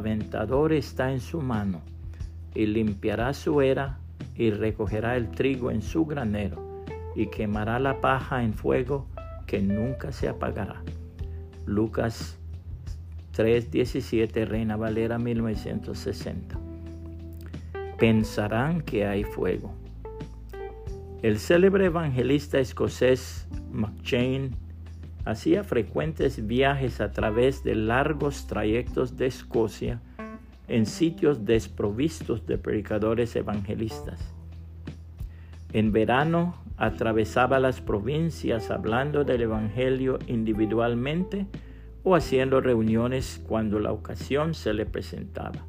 aventador está en su mano, y limpiará su era, y recogerá el trigo en su granero, y quemará la paja en fuego que nunca se apagará. Lucas 3:17, Reina Valera 1960. Pensarán que hay fuego. El célebre evangelista escocés McCheyne hacía frecuentes viajes a través de largos trayectos de Escocia en sitios desprovistos de predicadores evangelistas. En verano atravesaba las provincias hablando del evangelio individualmente o haciendo reuniones cuando la ocasión se le presentaba.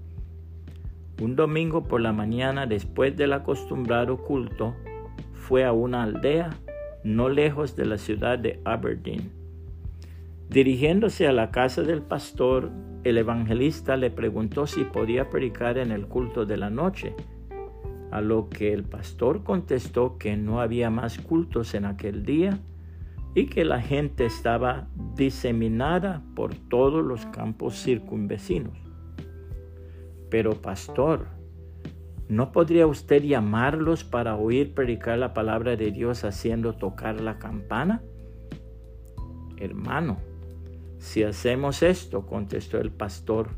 Un domingo por la mañana, después del acostumbrado culto, fue a una aldea no lejos de la ciudad de Aberdeen. Dirigiéndose a la casa del pastor, el evangelista le preguntó si podía predicar en el culto de la noche, a lo que el pastor contestó que no había más cultos en aquel día y que la gente estaba diseminada por todos los campos circunvecinos. Pero pastor, ¿no podría usted llamarlos para oír predicar la palabra de Dios haciendo tocar la campana? Hermano, si hacemos esto, contestó el pastor,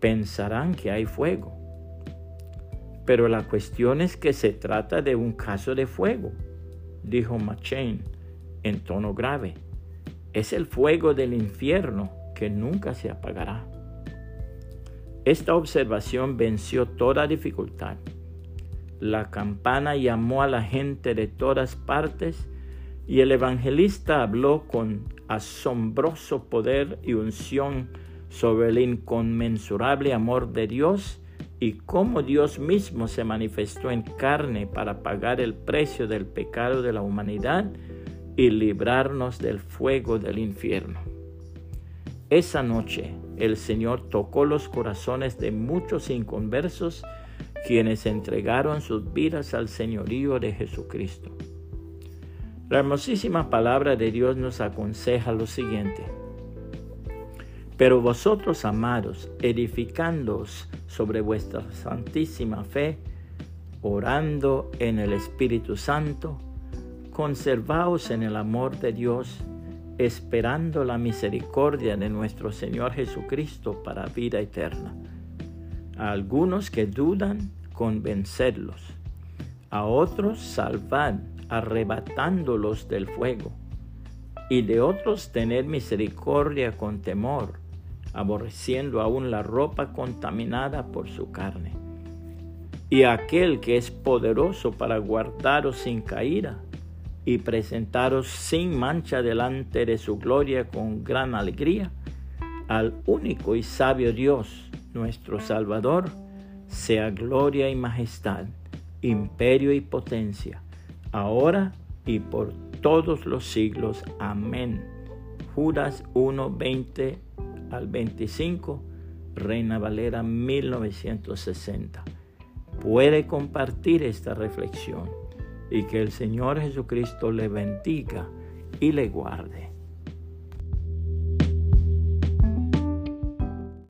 pensarán que hay fuego. Pero la cuestión es que se trata de un caso de fuego, dijo McCheyne en tono grave. Es el fuego del infierno que nunca se apagará. Esta observación venció toda dificultad. La campana llamó a la gente de todas partes y el evangelista habló con asombroso poder y unción sobre el inconmensurable amor de Dios y cómo Dios mismo se manifestó en carne para pagar el precio del pecado de la humanidad y librarnos del fuego del infierno. Esa noche el Señor tocó los corazones de muchos inconversos, quienes entregaron sus vidas al señorío de Jesucristo. La hermosísima palabra de Dios nos aconseja lo siguiente: pero vosotros, amados, edificándoos sobre vuestra santísima fe, orando en el Espíritu Santo, conservaos en el amor de Dios, esperando la misericordia de nuestro Señor Jesucristo para vida eterna. A algunos que dudan, convencedlos; a otros salvad, arrebatándolos del fuego; y de otros tener misericordia con temor, aborreciendo aún la ropa contaminada por su carne. Y aquel que es poderoso para guardaros sin caída y presentaros sin mancha delante de su gloria con gran alegría, al único y sabio Dios, nuestro Salvador, sea gloria y majestad, imperio y potencia, ahora y por todos los siglos. Amén. Judas 1:20 al 25, Reina Valera 1960. Puede compartir esta reflexión y que el Señor Jesucristo le bendiga y le guarde.